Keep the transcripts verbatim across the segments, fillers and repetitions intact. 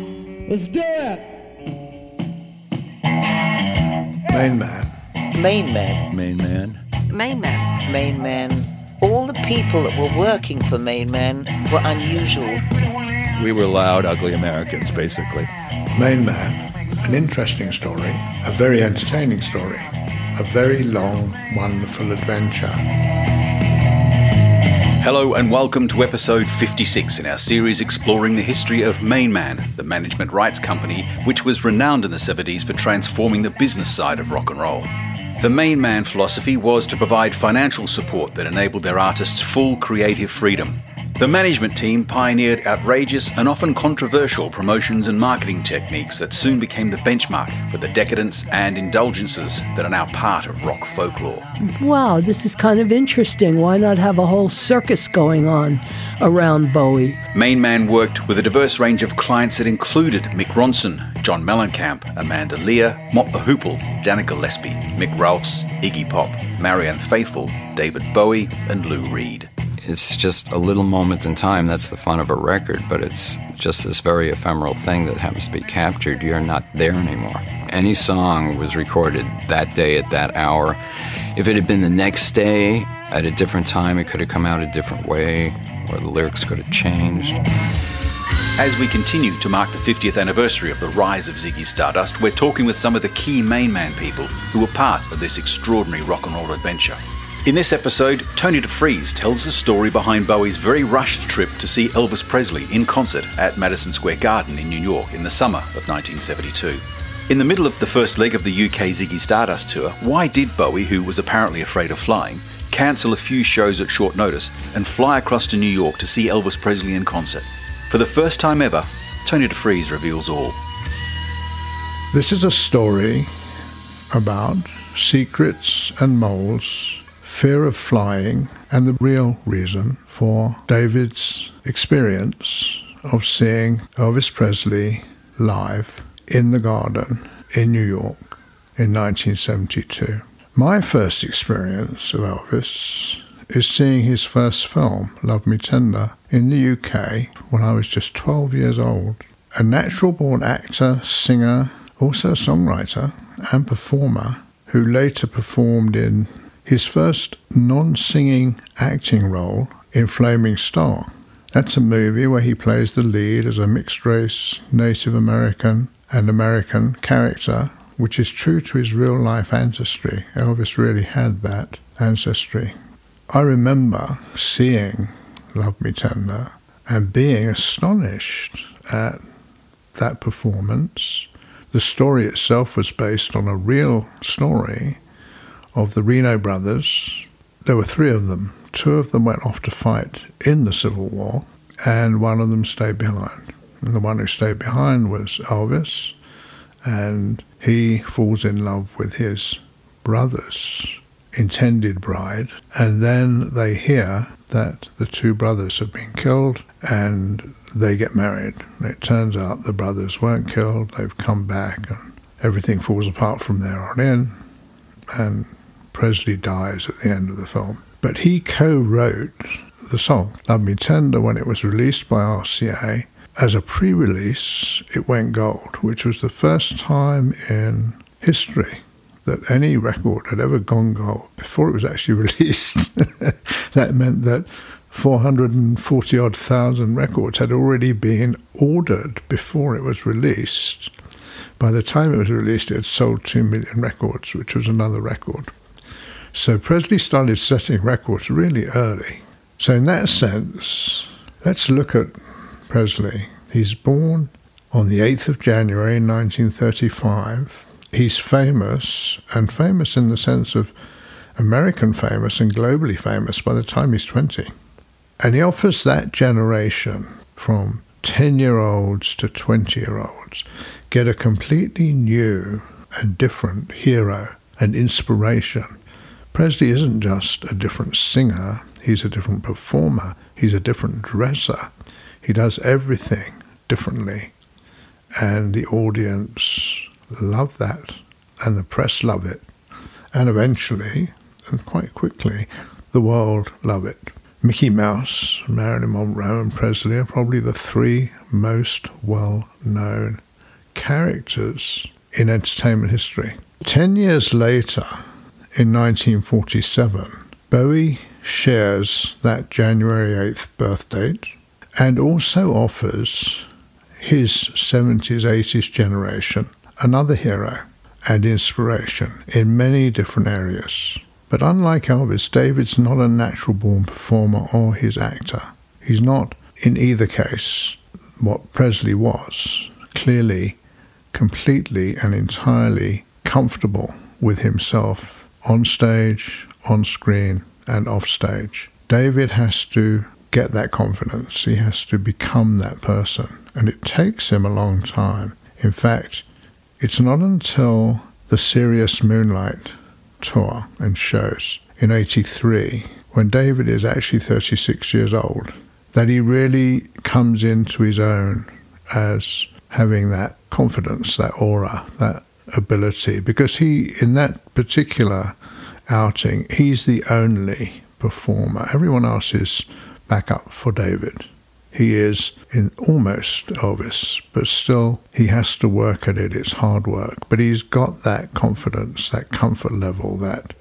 Let's do it. Mainman. Mainman. Mainman. Mainman. Mainman. All the people that were working for Mainman were unusual. We were loud, ugly Americans, basically. Mainman. An interesting story, a very entertaining story, a very long, wonderful adventure. Hello and welcome to episode fifty-six in our series exploring the history of Mainman, the management rights company which was renowned in the seventies for transforming the business side of rock and roll. The Mainman philosophy was to provide financial support that enabled their artists full creative freedom. The management team pioneered outrageous and often controversial promotions and marketing techniques that soon became the benchmark for the decadence and indulgences that are now part of rock folklore. Wow, this is kind of interesting. Why not have a whole circus going on around Bowie? Mainman worked with a diverse range of clients that included Mick Ronson, John Mellencamp, Amanda Lear, Mott the Hoople, Danica Lesby, Mick Ralphs, Iggy Pop, Marianne Faithfull, David Bowie, and Lou Reed. It's just a little moment in time. That's the fun of a record, but it's just this very ephemeral thing that happens to be captured. You're not there anymore. Any song was recorded that day at that hour. If it had been the next day at a different time, it could have come out a different way, or the lyrics could have changed. As we continue to mark the fiftieth anniversary of the rise of Ziggy Stardust, we're talking with some of the key Mainman people who were part of this extraordinary rock and roll adventure. In this episode, Tony Defries tells the story behind Bowie's very rushed trip to see Elvis Presley in concert at Madison Square Garden in New York in the summer of nineteen seventy-two. In the middle of the first leg of the U K Ziggy Stardust tour, why did Bowie, who was apparently afraid of flying, cancel a few shows at short notice and fly across to New York to see Elvis Presley in concert? For the first time ever, Tony Defries reveals all. This is a story about secrets and moles, fear of flying, and the real reason for David's experience of seeing Elvis Presley live in the Garden in New York in nineteen seventy-two. My first experience of Elvis is seeing his first film, Love Me Tender, in the U K when I was just twelve years old. A natural-born actor, singer, also a songwriter and performer who later performed in his first non-singing acting role in Flaming Star. That's a movie where he plays the lead as a mixed-race Native American and American character, which is true to his real-life ancestry. Elvis really had that ancestry. I remember seeing Love Me Tender and being astonished at that performance. The story itself was based on a real story of the Reno brothers. There were three of them. Two of them went off to fight in the Civil War, and one of them stayed behind. And the one who stayed behind was Elvis, and he falls in love with his brother's intended bride, and then they hear that the two brothers have been killed, and they get married. And it turns out the brothers weren't killed, they've come back, and everything falls apart from there on in, and Presley dies at the end of the film. But he co-wrote the song Love Me Tender when it was released by R C A. As a pre-release, it went gold, which was the first time in history that any record had ever gone gold before it was actually released. That meant that four hundred forty odd thousand records had already been ordered before it was released. By the time it was released, it had sold two million records, which was another record. So Presley started setting records really early. So in that sense, let's look at Presley. He's born on the eighth of January nineteen thirty-five. He's famous, and famous in the sense of American famous and globally famous by the time he's twenty. And he offers that generation from ten-year-olds to twenty-year-olds get a completely new and different hero and inspiration. Presley isn't just a different singer, he's a different performer, he's a different dresser. He does everything differently, and the audience love that, and the press love it, and eventually, and quite quickly, the world love it. Mickey Mouse, Marilyn Monroe and Presley are probably the three most well-known characters in entertainment history. Ten years later, in nineteen forty-seven, Bowie shares that January eighth birth date and also offers his seventies, eighties generation another hero and inspiration in many different areas. But unlike Elvis, David's not a natural-born performer or his actor. He's not, in either case, what Presley was, clearly, completely and entirely comfortable with himself on stage, on screen and off stage. David has to get that confidence. He has to become that person. And it takes him a long time. In fact, it's not until the Serious Moonlight tour and shows in eighty-three, when David is actually thirty-six years old, that he really comes into his own as having that confidence, that aura, that ability. Because he, in that particular outing, he's the only performer. Everyone else is backup for David. He is in almost Elvis, but still he has to work at it. It's hard work. But he's got that confidence, that comfort level, that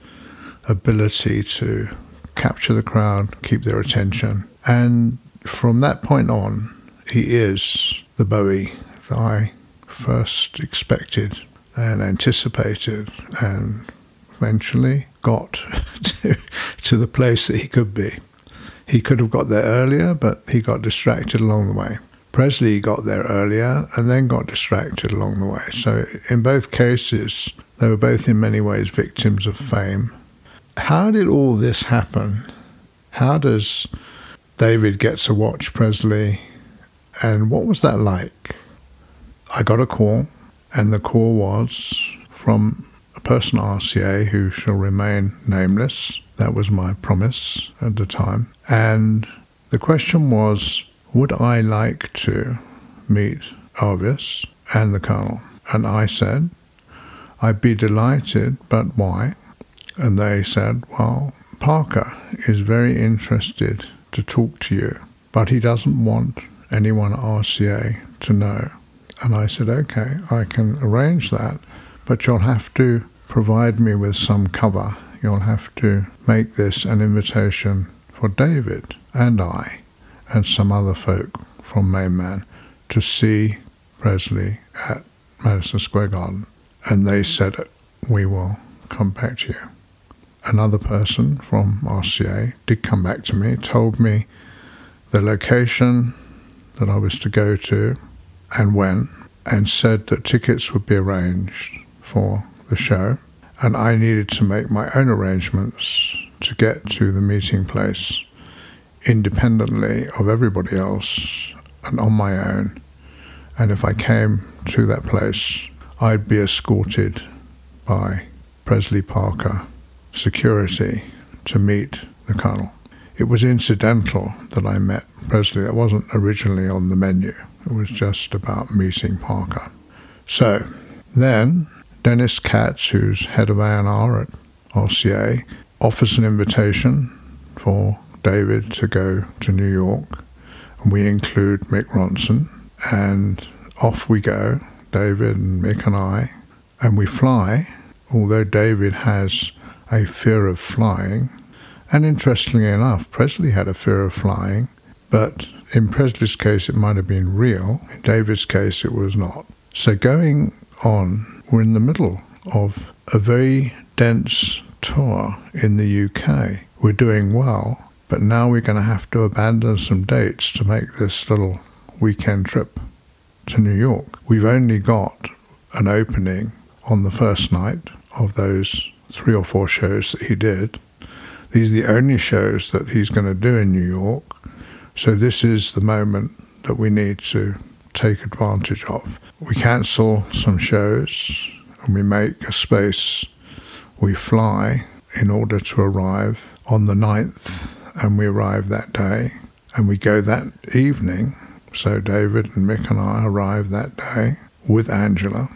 ability to capture the crowd, keep their attention. And from that point on, he is the Bowie that I first expected and anticipated and eventually got to, to the place that he could be. He could have got there earlier, but he got distracted along the way. Presley got there earlier and then got distracted along the way. So in both cases, they were both in many ways victims of fame. How did all this happen? How does David get to watch Presley? And what was that like? I got a call, and the call was from a person at R C A who shall remain nameless. That was my promise at the time. And the question was, would I like to meet Elvis and the Colonel? And I said, I'd be delighted, but why? And they said, well, Parker is very interested to talk to you, but he doesn't want anyone at R C A to know. And I said, okay, I can arrange that, but you'll have to provide me with some cover. You'll have to make this an invitation for David and I and some other folk from Mainman to see Presley at Madison Square Garden. And they said, we will come back to you. Another person from R C A did come back to me, told me the location that I was to go to and when, and said that tickets would be arranged for the show. And I needed to make my own arrangements to get to the meeting place independently of everybody else and on my own. And if I came to that place, I'd be escorted by Presley Parker security to meet the Colonel. It was incidental that I met Presley. That wasn't originally on the menu. It was just about meeting Parker. So then Dennis Katz, who's head of A and R at R C A, offers an invitation for David to go to New York. And we include Mick Ronson. And off we go, David and Mick and I. And we fly, although David has a fear of flying. And interestingly enough, Presley had a fear of flying. But in Presley's case, it might have been real. In David's case, it was not. So going on, we're in the middle of a very dense tour in the U K. We're doing well, but now we're going to have to abandon some dates to make this little weekend trip to New York. We've only got an opening on the first night of those three or four shows that he did. These are the only shows that he's going to do in New York. So this is the moment that we need to take advantage of. We cancel some shows and we make a space. We fly in order to arrive on the ninth, and we arrive that day and we go that evening. So David and Mick and I arrived that day with Angela,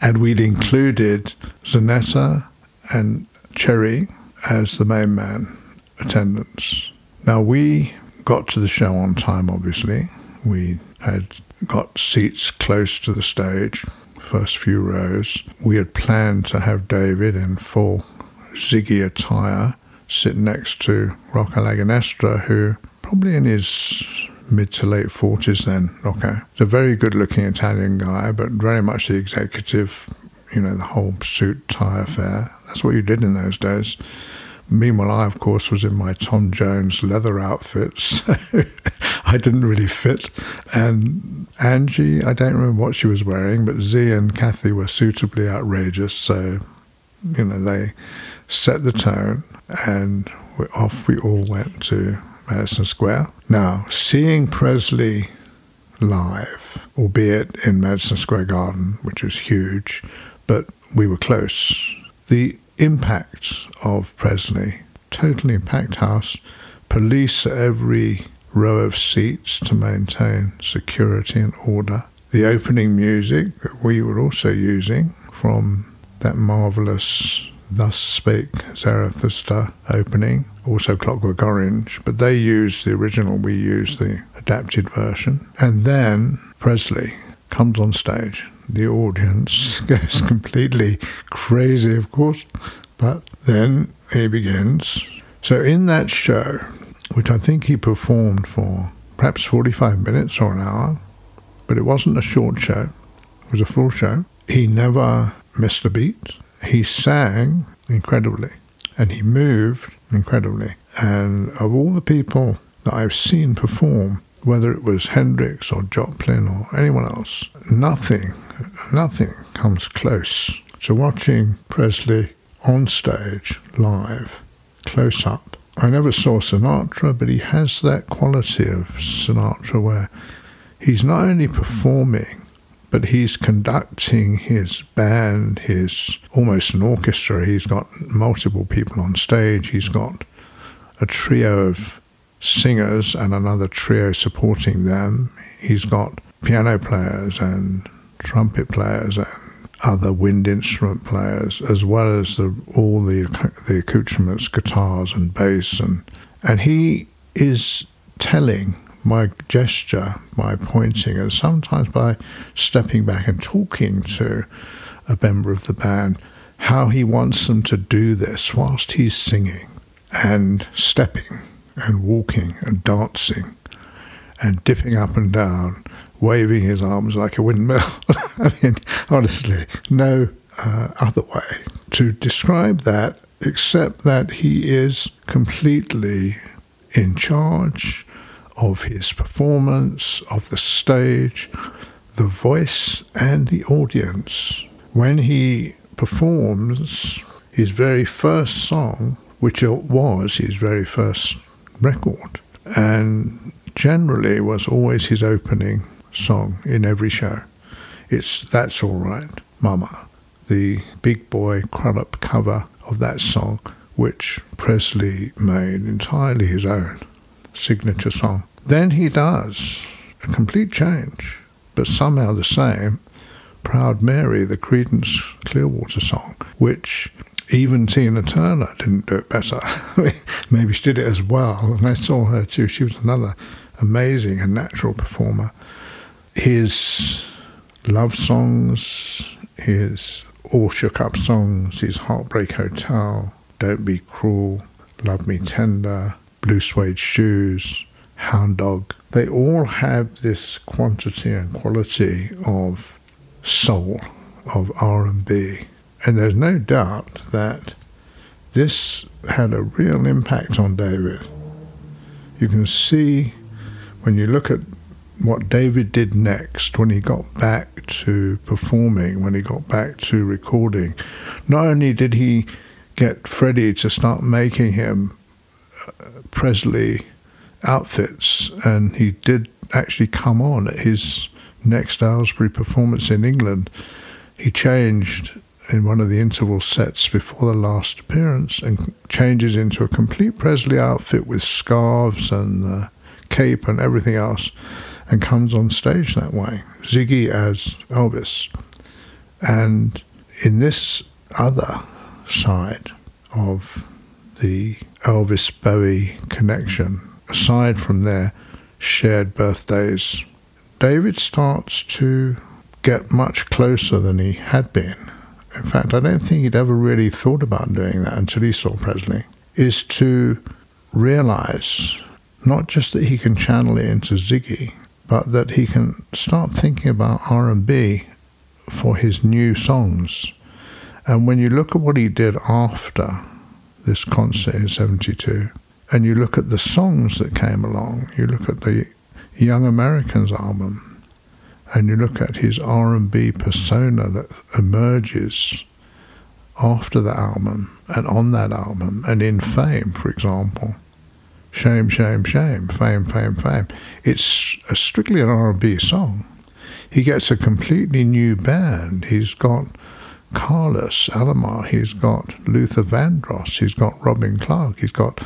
and we'd included Zanetta and Cherry as the main man attendants. Now we got to the show on time, obviously. We had got seats close to the stage, first few rows. We had planned to have David in full Ziggy attire sit next to Rocco Laganestra, who probably in his mid to late forties then, Rocco. He's a very good-looking Italian guy, but very much the executive, you know, the whole suit-tie affair. That's what you did in those days. Meanwhile, I, of course, was in my Tom Jones leather outfit, so I didn't really fit. And Angie, I don't remember what she was wearing, but Z and Kathy were suitably outrageous, so, you know, they set the tone, and we're off we all went to Madison Square. Now, seeing Presley live, albeit in Madison Square Garden, which was huge, but we were close. The impact of Presley, totally packed house, police at every row of seats to maintain security and order. The opening music that we were also using from that marvellous Thus Spake Zarathustra opening, also Clockwork Orange, but they used the original, we used the adapted version. And then Presley comes on stage. The audience goes completely crazy, of course, but then he begins. So in that show, which I think he performed for perhaps forty-five minutes or an hour, but it wasn't a short show, it was a full show, he never missed a beat. He sang incredibly, and he moved incredibly. And of all the people that I've seen perform, whether it was Hendrix or Joplin or anyone else, nothing, nothing comes close to watching Presley on stage, live, close up. I never saw Sinatra, but he has that quality of Sinatra where he's not only performing, but he's conducting his band, his almost an orchestra. He's got multiple people on stage. He's got a trio of singers and another trio supporting them. He's got piano players and trumpet players and other wind instrument players, as well as the, all the the accoutrements, guitars and bass, and and he is telling by gesture, by pointing, and sometimes by stepping back and talking to a member of the band, how he wants them to do this whilst he's singing and stepping and walking and dancing and dipping up and down, waving his arms like a windmill. I mean, honestly, no uh, other way to describe that, except that he is completely in charge of his performance, of the stage, the voice and the audience. When he performs his very first song, which was his very first record, and generally was always his opening song in every show. It's That's All Right, Mama, the Big Boy Crudup cover of that song, which Presley made entirely his own signature song. Then he does a complete change, but somehow the same, Proud Mary, the Creedence Clearwater song, which even Tina Turner didn't do it better. Maybe she did it as well, and I saw her too. She was another amazing and natural performer. His love songs, his All Shook Up songs, his Heartbreak Hotel, Don't Be Cruel, Love Me Tender, Blue Suede Shoes, Hound Dog, they all have this quantity and quality of soul, of R and B. And there's no doubt that this had a real impact on David. You can see when you look at what David did next, when he got back to performing, when he got back to recording, not only did he get Freddie to start making him Presley outfits, and he did actually come on at his next Aylesbury performance in England. He changed in one of the interval sets before the last appearance and changes into a complete Presley outfit with scarves and uh, cape and everything else, and comes on stage that way. Ziggy as Elvis. And in this other side of the Elvis Bowie connection, aside from their shared birthdays, David starts to get much closer than he had been. In fact, I don't think he'd ever really thought about doing that until he saw Presley, is to realize not just that he can channel it into Ziggy, but that he can start thinking about R and B for his new songs. And when you look at what he did after this concert in seventy-two, and you look at the songs that came along, you look at the Young Americans album, and you look at his R and B persona that emerges after the album and on that album, and in Fame, for example, Shame, Shame, Shame, Fame, Fame, Fame. It's a strictly an R and B song. He gets a completely new band. He's got Carlos Alomar, he's got Luther Vandross, he's got Robin Clark, he's got...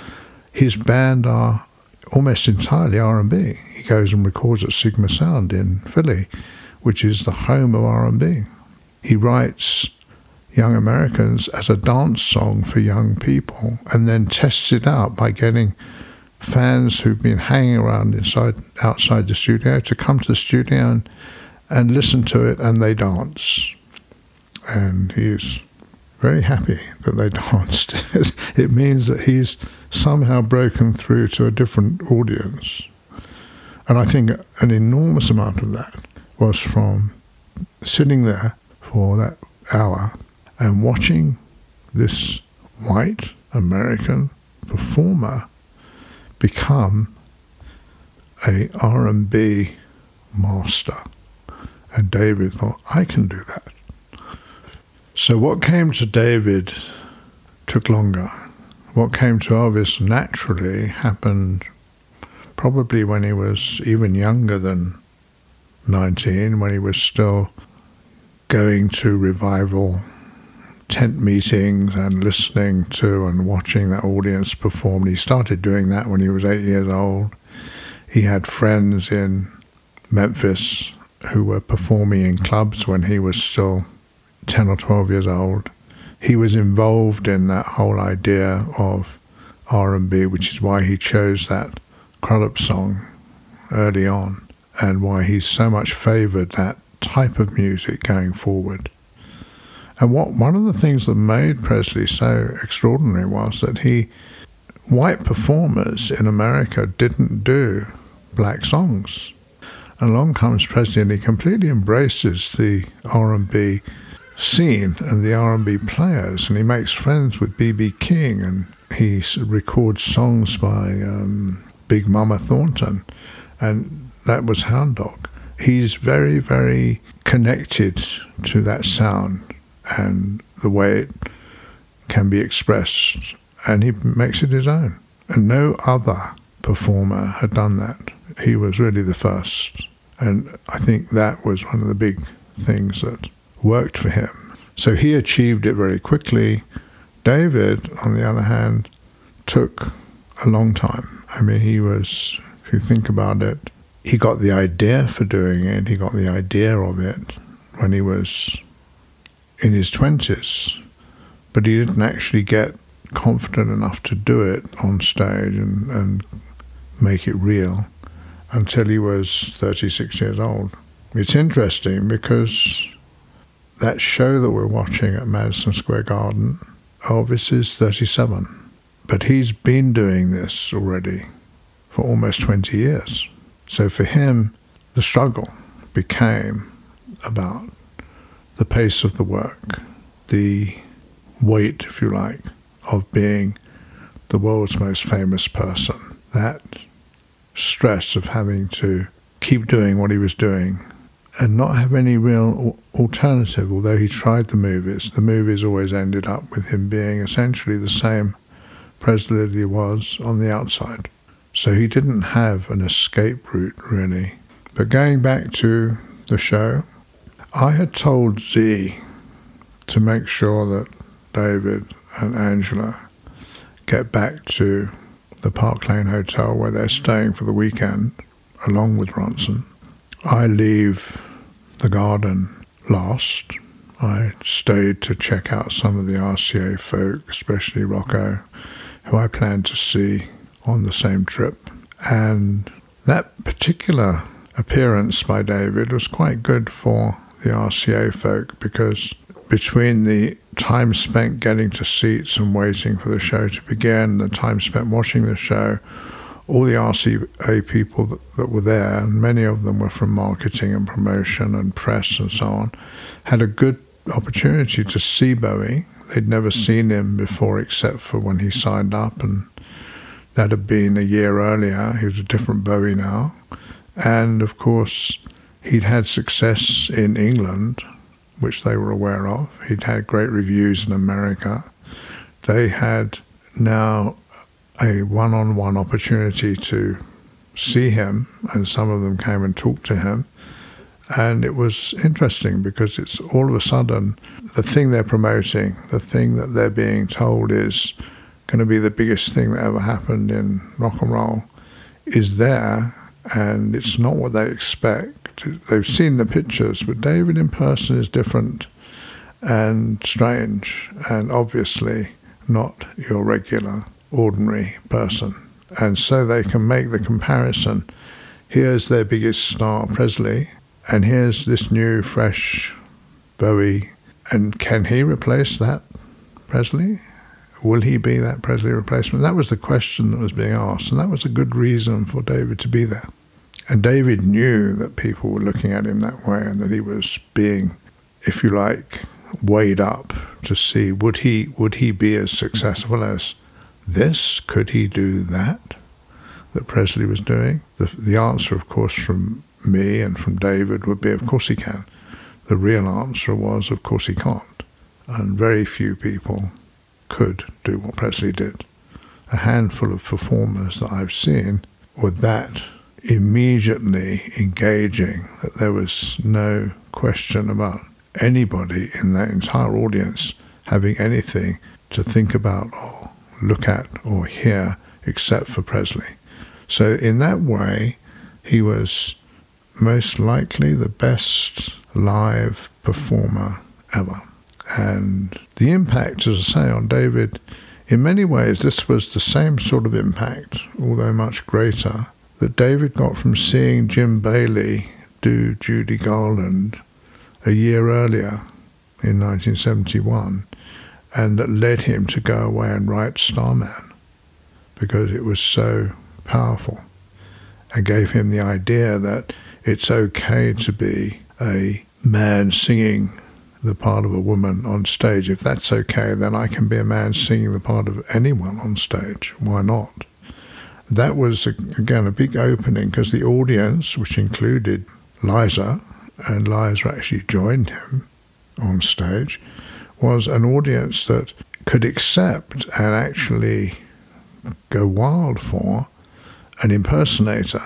His band are almost entirely R and B. He goes and records at Sigma Sound in Philly, which is the home of R and B. He writes Young Americans as a dance song for young people and then tests it out by getting fans who've been hanging around inside, outside the studio to come to the studio and, and listen to it, and they dance. And he's very happy that they danced. It means that he's somehow broken through to a different audience. And I think an enormous amount of that was from sitting there for that hour and watching this white American performer become a R and B master. And David thought, I can do that. So what came to David took longer. What came to Elvis naturally happened probably when he was even younger than nineteen, when he was still going to revival tent meetings and listening to and watching that audience perform. He started doing that when he was eight years old. He had friends in Memphis who were performing in clubs when he was still ten or twelve years old. He was involved in that whole idea of R and B, which is why he chose that Crudup song early on, and why he so much favoured that type of music going forward. And what one of the things that made Presley so extraordinary was that he, white performers in America didn't do black songs. And along comes Presley, and he completely embraces the R and B scene and the R and B players, and he makes friends with B B King, and he records songs by um, Big Mama Thornton, and that was Hound Dog. He's very, very connected to that sound and the way it can be expressed, and he makes it his own. And no other performer had done that. He was really the first, and I think that was one of the big things that worked for him. So he achieved it very quickly. David, on the other hand, took a long time. I mean, he was, if you think about it, he got the idea for doing it, he got the idea of it when he was in his twenties, but he didn't actually get confident enough to do it on stage and, and make it real until he was thirty-six years old. It's interesting because that show that we're watching at Madison Square Garden, Elvis is thirty-seven. But he's been doing this already for almost twenty years. So for him, the struggle became about the pace of the work, the weight, if you like, of being the world's most famous person. That stress of having to keep doing what he was doing and not have any real alternative, although he tried the movies. The movies always ended up with him being essentially the same Presley that he was on the outside. So he didn't have an escape route, really. But going back to the show, I had told Z to make sure that David and Angela get back to the Park Lane Hotel where they're staying for the weekend, along with Ronson. I leave the garden last. I stayed to check out some of the R C A folk, especially Rocco, who I planned to see on the same trip. And that particular appearance by David was quite good for the R C A folk, because between the time spent getting to seats and waiting for the show to begin, the time spent watching the show, all the R C A people that, that were there, and many of them were from marketing and promotion and press and so on, had a good opportunity to see Bowie. They'd never seen him before except for when he signed up, and that had been a year earlier. He was a different Bowie now. And, of course, he'd had success in England, which they were aware of. He'd had great reviews in America. They had now a one-on-one opportunity to see him, and some of them came and talked to him. And it was interesting, because it's all of a sudden the thing they're promoting, the thing that they're being told is going to be the biggest thing that ever happened in rock and roll, is there, and it's not what they expect. They've seen the pictures, but David in person is different and strange and obviously not your regular, ordinary person. And so they can make the comparison. Here's their biggest star, Presley, and here's this new, fresh Bowie. And can he replace that Presley? Will he be that Presley replacement? That was the question that was being asked, and that was a good reason for David to be there. And David knew that people were looking at him that way, and that he was being, if you like, weighed up to see, would he would he be as successful as this? Could he do that, that Presley was doing? The, the answer, of course, from me and from David would be, of course he can. The real answer was, of course he can't. And very few people could do what Presley did. A handful of performers that I've seen were that immediately engaging that there was no question about anybody in that entire audience having anything to think about or look at or hear except for Presley. So in that way, he was most likely the best live performer ever. And the impact, as I say, on David, in many ways, this was the same sort of impact, although much greater, that David got from seeing Jim Bailey do Judy Garland a year earlier in nineteen seventy-one, and that led him to go away and write Starman, because it was so powerful and gave him the idea that it's okay to be a man singing the part of a woman on stage. If that's okay, then I can be a man singing the part of anyone on stage. Why not? That was, again, a big opening, because the audience, which included Liza, and Liza actually joined him on stage, was an audience that could accept and actually go wild for an impersonator,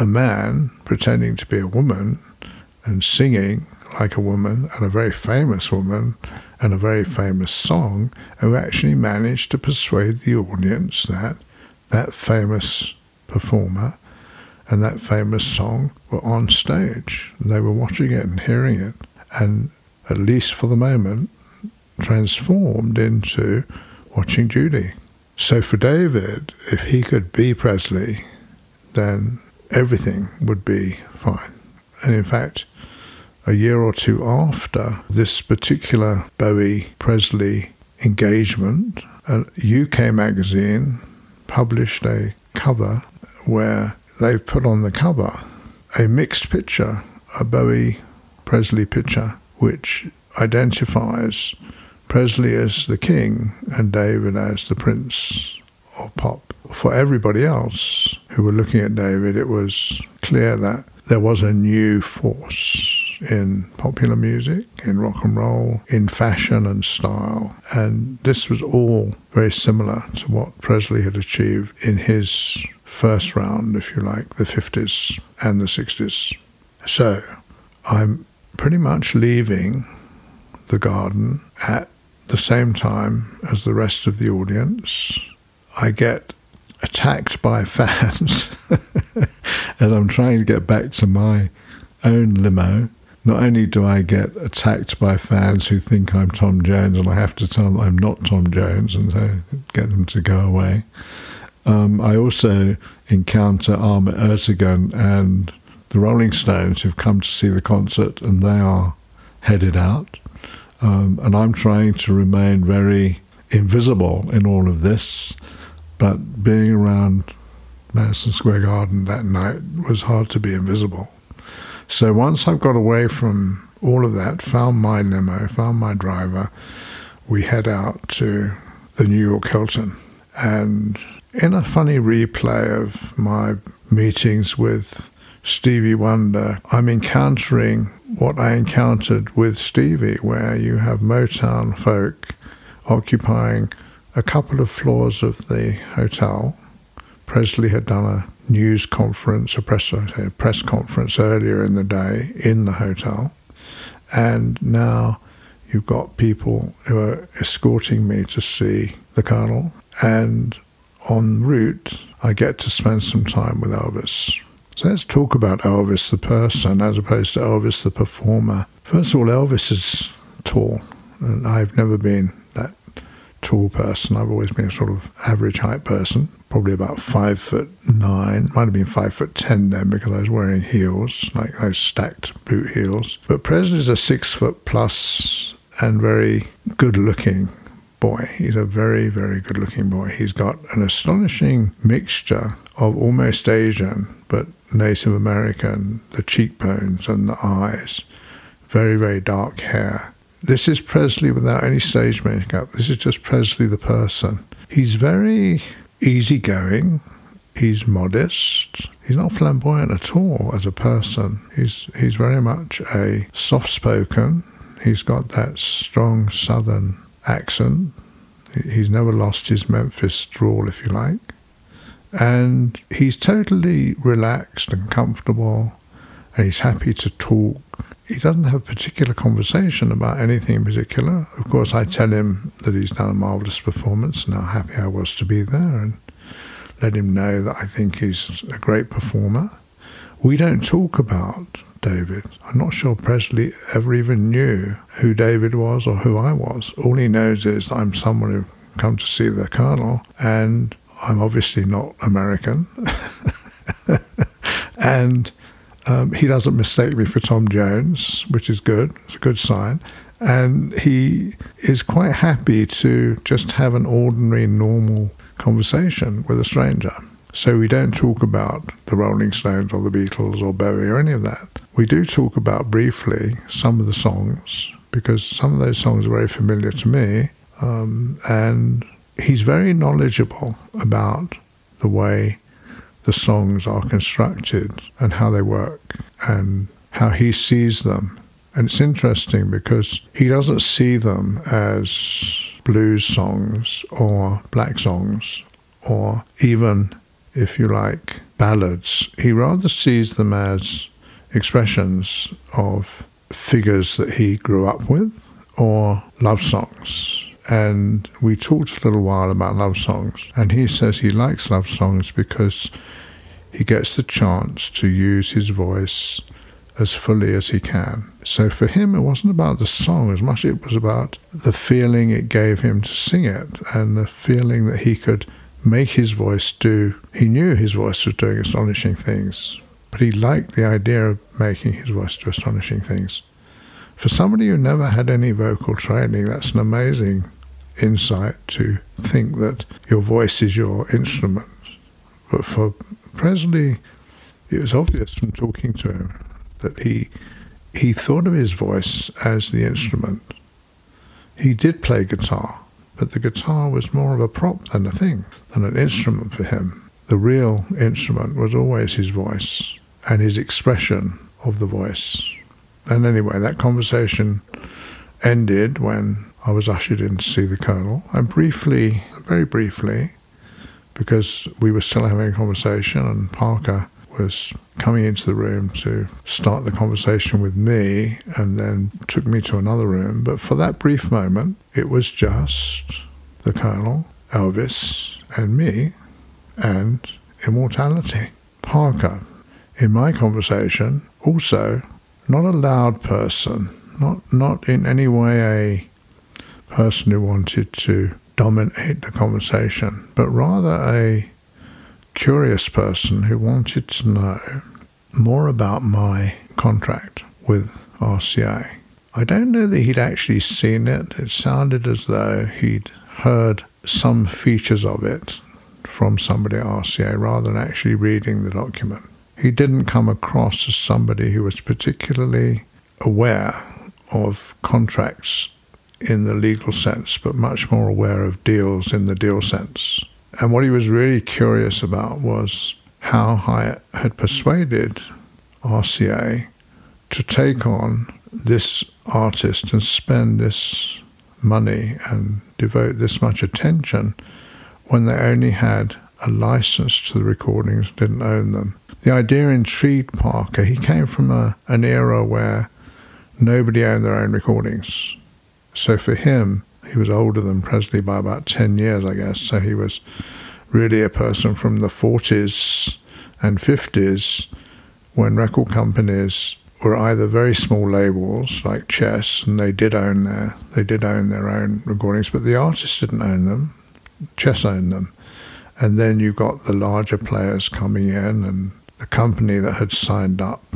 a man pretending to be a woman and singing like a woman, and a very famous woman, and a very famous song, who actually managed to persuade the audience that that famous performer and that famous song were on stage. They were watching it and hearing it, and at least for the moment, transformed into watching Judy. So for David, if he could be Presley, then everything would be fine. And in fact, a year or two after this particular Bowie-Presley engagement, a U K magazine published a cover where they've put on the cover a mixed picture, a Bowie-Presley picture, which identifies Presley as the king and David as the prince of pop. For everybody else who were looking at David, it was clear that there was a new force in popular music, in rock and roll, in fashion and style. And this was all very similar to what Presley had achieved in his first round, if you like, the fifties and the sixties. So I'm pretty much leaving the garden at the same time as the rest of the audience. I get attacked by fans as I'm trying to get back to my own limo. Not only do I get attacked by fans who think I'm Tom Jones, and I have to tell them I'm not Tom Jones, and so get them to go away, um, I also encounter Ahmet Ertegun and the Rolling Stones have come to see the concert and they are headed out. Um, and I'm trying to remain very invisible in all of this, but being around Madison Square Garden that night was hard to be invisible. So once I've got away from all of that, found my limo, found my driver, we head out to the New York Hilton. And in a funny replay of my meetings with Stevie Wonder, I'm encountering what I encountered with Stevie, where you have Motown folk occupying a couple of floors of the hotel. Presley had done a news conference, a press, a press conference earlier in the day in the hotel. And now you've got people who are escorting me to see the Colonel. And en route, I get to spend some time with Elvis. So let's talk about Elvis the person as opposed to Elvis the performer. First of all, Elvis is tall, and I've never been that tall person. I've always been a sort of average height person, probably about five foot nine. Might have been five foot ten then because I was wearing heels, like those stacked boot heels. But Presley's a six foot plus and very good looking boy. He's a very, very good looking boy. He's got an astonishing mixture of almost Asian, but Native American, the cheekbones and the eyes, very, very dark hair. This is Presley without any stage makeup. This is just Presley the person. He's very easygoing. He's modest. He's not flamboyant at all as a person. He's he's very much a soft-spoken. He's got that strong southern accent. He's never lost his Memphis drawl, if you like. And he's totally relaxed and comfortable, and he's happy to talk. He doesn't have a particular conversation about anything in particular. Of course, I tell him that he's done a marvellous performance and how happy I was to be there, and let him know that I think he's a great performer. We don't talk about David. I'm not sure Presley ever even knew who David was or who I was. All he knows is I'm someone who come to see the Colonel, and I'm obviously not American. And um, he doesn't mistake me for Tom Jones, which is good. It's a good sign. And he is quite happy to just have an ordinary, normal conversation with a stranger. So we don't talk about the Rolling Stones or the Beatles or Bowie or any of that. We do talk about briefly some of the songs, because some of those songs are very familiar to me. Um, and he's very knowledgeable about the way the songs are constructed and how they work and how he sees them. And it's interesting because he doesn't see them as blues songs or black songs or even, if you like, ballads. He rather sees them as expressions of figures that he grew up with or love songs. And we talked a little while about love songs, and he says he likes love songs because he gets the chance to use his voice as fully as he can. So for him, it wasn't about the song as much, it was about the feeling it gave him to sing it and the feeling that he could make his voice do. He knew his voice was doing astonishing things, but he liked the idea of making his voice do astonishing things. For somebody who never had any vocal training, that's an amazing insight to think that your voice is your instrument. But for Presley, it was obvious from talking to him that he he thought of his voice as the instrument. He did play guitar, but the guitar was more of a prop than a thing, than an instrument for him. The real instrument was always his voice and his expression of the voice. And anyway, that conversation ended when I was ushered in to see the Colonel. And briefly, very briefly, because we were still having a conversation and Parker was coming into the room to start the conversation with me and then took me to another room. But for that brief moment, it was just the Colonel, Elvis, and me, and immortality. Parker, in my conversation, also not a loud person, not not in any way a person who wanted to dominate the conversation, but rather a curious person who wanted to know more about my contract with R C A. I don't know that he'd actually seen it. It sounded as though he'd heard some features of it from somebody at R C A rather than actually reading the document. He didn't come across as somebody who was particularly aware of contracts in the legal sense, but much more aware of deals in the deal sense. And what he was really curious about was how Hyatt had persuaded R C A to take on this artist and spend this money and devote this much attention when they only had a license to the recordings, didn't own them. The idea intrigued Parker. He came from a, an era where nobody owned their own recordings. So for him, he was older than Presley by about ten years, I guess, so he was really a person from the forties and fifties when record companies were either very small labels like Chess, and they did own their they did own their own recordings, but the artists didn't own them. Chess owned them. And then you got the larger players coming in, and the company that had signed up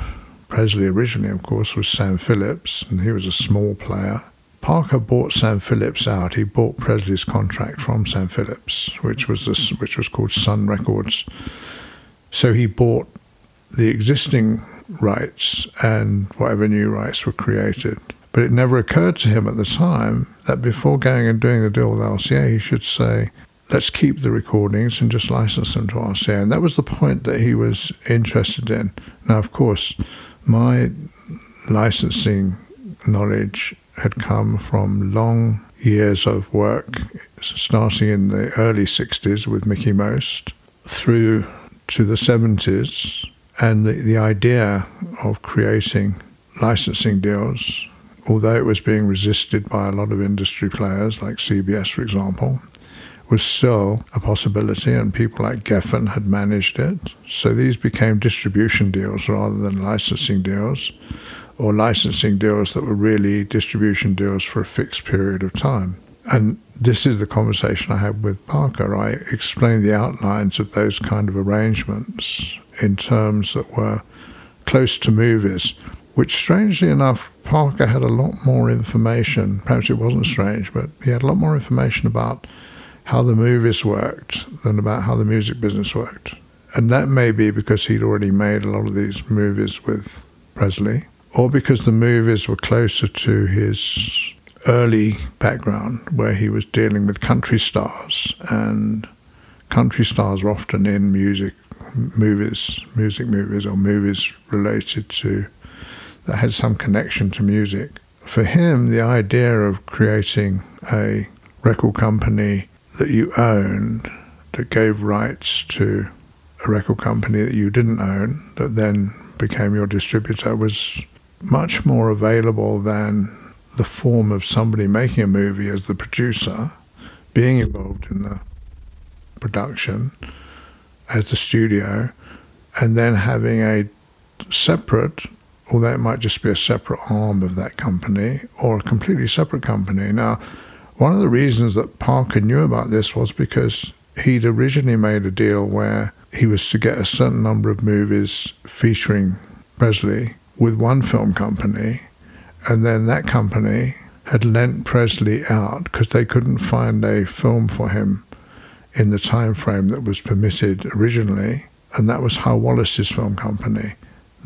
Presley originally, of course, was Sam Phillips, and he was a small player. Parker bought Sam Phillips out. He bought Presley's contract from Sam Phillips, which was this, which was called Sun Records. So he bought the existing rights and whatever new rights were created. But it never occurred to him at the time that before going and doing the deal with R C A, he should say, let's keep the recordings and just license them to R C A. And that was the point that he was interested in. Now, of course, my licensing knowledge had come from long years of work, starting in the early sixties with Mickey Most through to the seventies, and the, the idea of creating licensing deals, although it was being resisted by a lot of industry players like C B S, for example, was still a possibility, and people like Geffen had managed it. So these became distribution deals rather than licensing deals, or licensing deals that were really distribution deals for a fixed period of time. And this is the conversation I had with Parker. I explained the outlines of those kind of arrangements in terms that were close to movies, which, strangely enough, Parker had a lot more information. Perhaps it wasn't strange, but he had a lot more information about how the movies worked than about how the music business worked. And that may be because he'd already made a lot of these movies with Presley, or because the movies were closer to his early background, where he was dealing with country stars, and country stars were often in music movies, music movies, or movies related to, that had some connection to music. For him, the idea of creating a record company that you owned, that gave rights to a record company that you didn't own, that then became your distributor, was much more available than the form of somebody making a movie as the producer, being involved in the production as the studio, and then having a separate, although it might just be a separate arm of that company, or a completely separate company. Now, one of the reasons that Parker knew about this was because he'd originally made a deal where he was to get a certain number of movies featuring Presley with one film company, and then that company had lent Presley out because they couldn't find a film for him in the time frame that was permitted originally, and that was Hal Wallace's film company.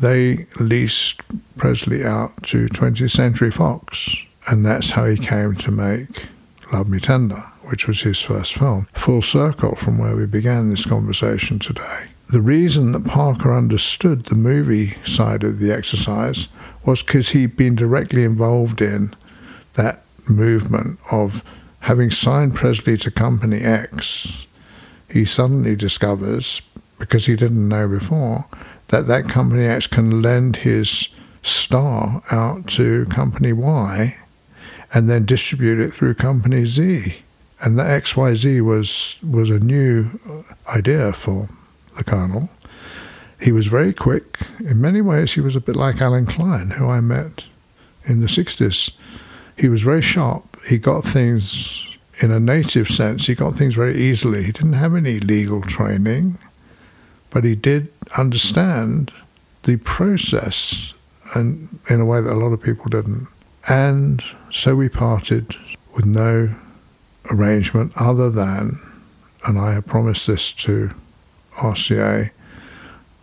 They leased Presley out to twentieth century fox, and that's how he came to make Love Me Tender, which was his first film. Full circle from where we began this conversation today. The reason that Parker understood the movie side of the exercise was because he'd been directly involved in that movement of having signed Presley to Company X. He suddenly discovers, because he didn't know before, that that Company X can lend his star out to Company Y and then distribute it through Company Z. And that X Y Z was, was a new idea for the Colonel. He was very quick. In many ways, he was a bit like Alan Klein, who I met in the sixties. He was very sharp. He got things in a native sense. He got things very easily. He didn't have any legal training, but he did understand the process, and in a way that a lot of people didn't. And so we parted with no arrangement other than, and I had promised this to R C A,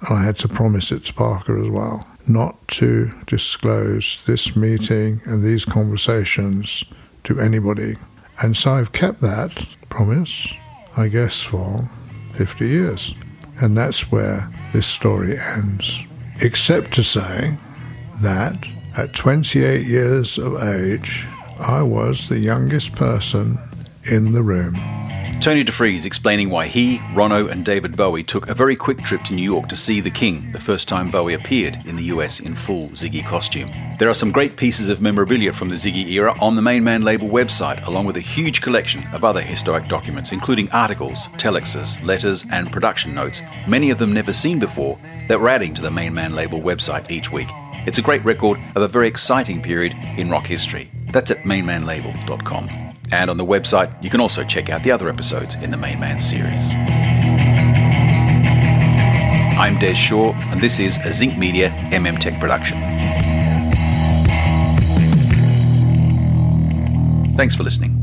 and I had to promise it to Parker as well, not to disclose this meeting and these conversations to anybody. And so I've kept that promise, I guess, for fifty years. And that's where this story ends. Except to say that at twenty-eight years of age, I was the youngest person in the room. Tony Defries explaining why he, Ronno and David Bowie took a very quick trip to New York to see the King, the first time Bowie appeared in the U S in full Ziggy costume. There are some great pieces of memorabilia from the Ziggy era on the Mainman label website, along with a huge collection of other historic documents, including articles, telexes, letters and production notes, many of them never seen before, that we're adding to the Mainman label website each week. It's a great record of a very exciting period in rock history. That's at mainman label dot com. And on the website, you can also check out the other episodes in the Mainman series. I'm Des Shaw, and this is a Zinc Media M M Tech production. Thanks for listening.